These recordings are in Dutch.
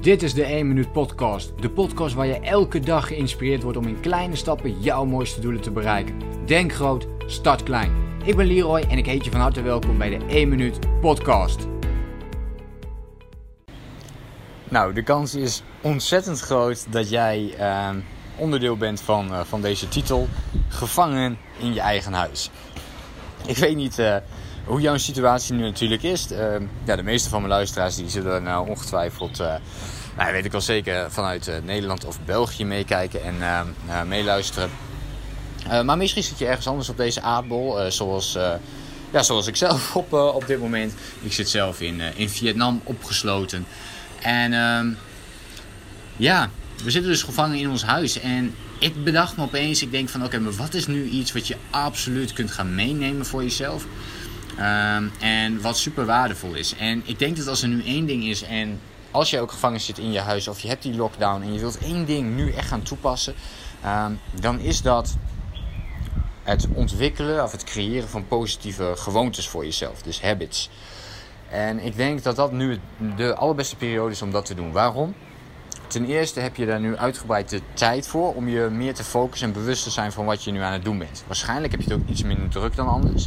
Dit is de 1 Minuut Podcast. De podcast waar je elke dag geïnspireerd wordt om in kleine stappen jouw mooiste doelen te bereiken. Denk groot, start klein. Ik ben Leroy en ik heet je van harte welkom bij de 1 Minuut Podcast. Nou, de kans is ontzettend groot dat jij onderdeel bent van deze titel. Gevangen in je eigen huis. Ik weet niet hoe jouw situatie nu natuurlijk is. De meeste van mijn luisteraars die zullen ongetwijfeld, weet ik wel zeker, vanuit Nederland of België meekijken en meeluisteren. Maar misschien zit je ergens anders op deze aardbol, zoals ik zelf op dit moment. Ik zit zelf in Vietnam opgesloten. En we zitten dus gevangen in ons huis. En ik bedacht me opeens, ik denk van maar wat is nu iets wat je absoluut kunt gaan meenemen voor jezelf? En wat super waardevol is. En ik denk dat als er nu één ding is, en als je ook gevangen zit in je huis of je hebt die lockdown en je wilt één ding nu echt gaan toepassen, dan is dat het ontwikkelen of het creëren van positieve gewoontes voor jezelf. Dus habits. En ik denk dat dat nu de allerbeste periode is om dat te doen. Waarom? Ten eerste heb je daar nu uitgebreid de tijd voor om je meer te focussen en bewust te zijn van wat je nu aan het doen bent. Waarschijnlijk heb je het ook iets minder druk dan anders.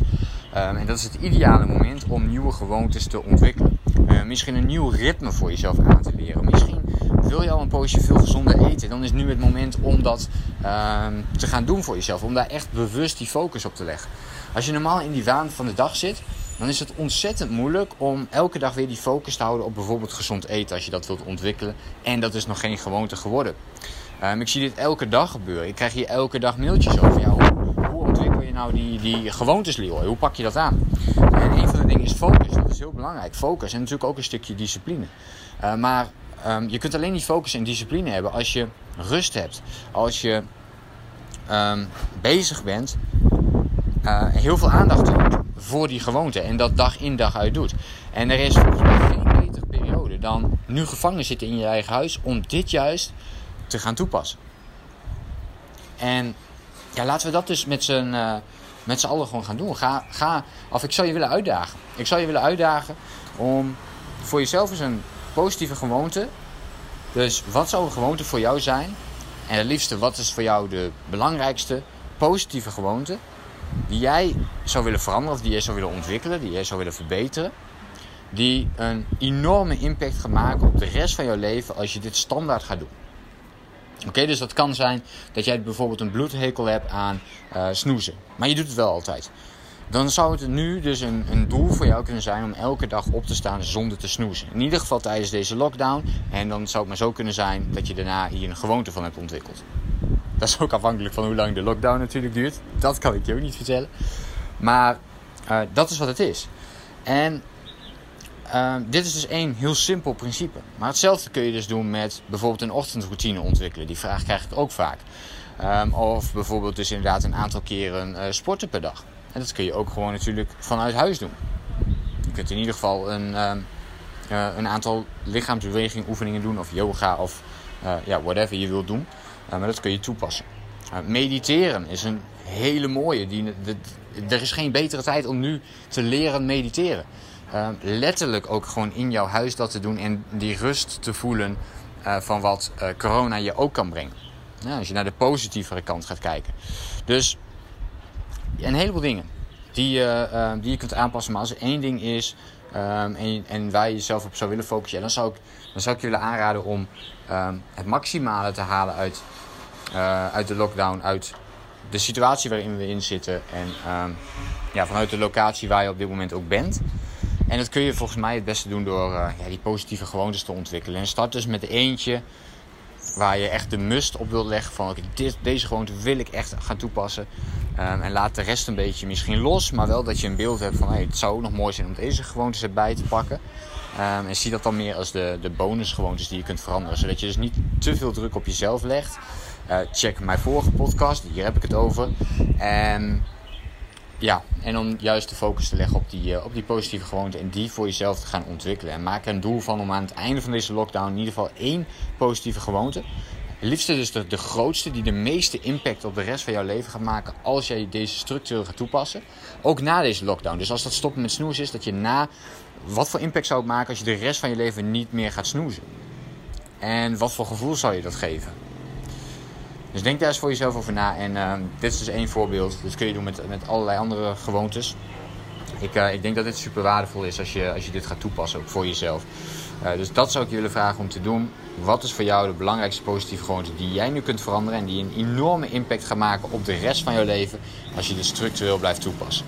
En dat is het ideale moment om nieuwe gewoontes te ontwikkelen. Misschien een nieuw ritme voor jezelf aan te leren. Misschien wil je al een poosje veel gezonder eten. Dan is nu het moment om dat te gaan doen voor jezelf. Om daar echt bewust die focus op te leggen. Als je normaal in die waan van de dag zit, dan is het ontzettend moeilijk om elke dag weer die focus te houden op bijvoorbeeld gezond eten als je dat wilt ontwikkelen. En dat is nog geen gewoonte geworden. Ik zie dit elke dag gebeuren. Ik krijg hier elke dag mailtjes over jou. Hoe ontwikkel je nou die gewoontes, Leroy? Hoe pak je dat aan? En een van de dingen is focus. Dat is heel belangrijk. Focus en natuurlijk ook een stukje discipline. Maar je kunt alleen die focus en discipline hebben als je rust hebt. Als je bezig bent. Heel veel aandacht voor die gewoonte en dat dag in dag uit doet. En er is volgens mij geen betere periode dan nu gevangen zitten in je eigen huis om dit juist te gaan toepassen. En ja, laten we dat dus met z'n allen gewoon gaan doen. Ik zou je willen uitdagen. Ik zou je willen uitdagen om voor jezelf eens een positieve gewoonte. Dus wat zou een gewoonte voor jou zijn? En het liefste, wat is voor jou de belangrijkste positieve gewoonte die jij zou willen veranderen of die jij zou willen ontwikkelen, die jij zou willen verbeteren, die een enorme impact gaat maken op de rest van jouw leven als je dit standaard gaat doen. Oké, dus dat kan zijn dat jij bijvoorbeeld een bloedhekel hebt aan snoezen, maar je doet het wel altijd. Dan zou het nu dus een doel voor jou kunnen zijn om elke dag op te staan zonder te snoezen. In ieder geval tijdens deze lockdown. En dan zou het maar zo kunnen zijn dat je daarna hier een gewoonte van hebt ontwikkeld. Dat is ook afhankelijk van hoe lang de lockdown natuurlijk duurt. Dat kan ik je ook niet vertellen. Maar dat is wat het is. En dit is dus één heel simpel principe. Maar hetzelfde kun je dus doen met bijvoorbeeld een ochtendroutine ontwikkelen. Die vraag krijg ik ook vaak. Of bijvoorbeeld dus inderdaad een aantal keren sporten per dag. En dat kun je ook gewoon natuurlijk vanuit huis doen. Je kunt in ieder geval een aantal lichaamsbeweging oefeningen doen. Of yoga of whatever je wilt doen. Maar dat kun je toepassen. Mediteren is een hele mooie. Er is geen betere tijd om nu te leren mediteren. Letterlijk ook gewoon in jouw huis dat te doen. En die rust te voelen van wat corona je ook kan brengen. Nou, als je naar de positievere kant gaat kijken. Dus een heleboel dingen die je kunt aanpassen. Maar als er één ding is en waar je jezelf op zou willen focussen, ja, dan zou ik je willen aanraden om het maximale te halen uit de lockdown, uit de situatie waarin we in zitten en vanuit de locatie waar je op dit moment ook bent. En dat kun je volgens mij het beste doen door die positieve gewoontes te ontwikkelen. En start dus met eentje waar je echt de must op wilt leggen van deze gewoonte wil ik echt gaan toepassen. En laat de rest een beetje misschien los, maar wel dat je een beeld hebt van het zou ook nog mooi zijn om deze gewoontes erbij te pakken. En zie dat dan meer als de bonusgewoontes die je kunt veranderen. Zodat je dus niet te veel druk op jezelf legt. Check mijn vorige podcast, hier heb ik het over. En om juist de focus te leggen op die positieve gewoonten en die voor jezelf te gaan ontwikkelen. En maak er een doel van om aan het einde van deze lockdown in ieder geval 1 positieve gewoonte. Het liefste dus de grootste die de meeste impact op de rest van jouw leven gaat maken als jij deze structuur gaat toepassen. Ook na deze lockdown. Dus als dat stoppen met snoezen is, dat je na wat voor impact zou het maken als je de rest van je leven niet meer gaat snoezen? En wat voor gevoel zou je dat geven? Dus denk daar eens voor jezelf over na. En dit is dus één voorbeeld. Dit kun je doen met allerlei andere gewoontes. Ik denk dat dit super waardevol is als je dit gaat toepassen, ook voor jezelf. Dus dat zou ik je willen vragen om te doen. Wat is voor jou de belangrijkste positieve gewoonte die jij nu kunt veranderen en die een enorme impact gaat maken op de rest van jouw leven als je dit structureel blijft toepassen?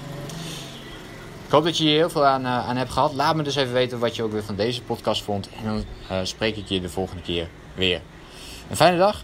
Ik hoop dat je hier heel veel aan hebt gehad. Laat me dus even weten wat je ook weer van deze podcast vond. En dan spreek ik je de volgende keer weer. Een fijne dag.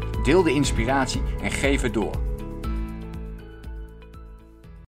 Deel de inspiratie en geef het door.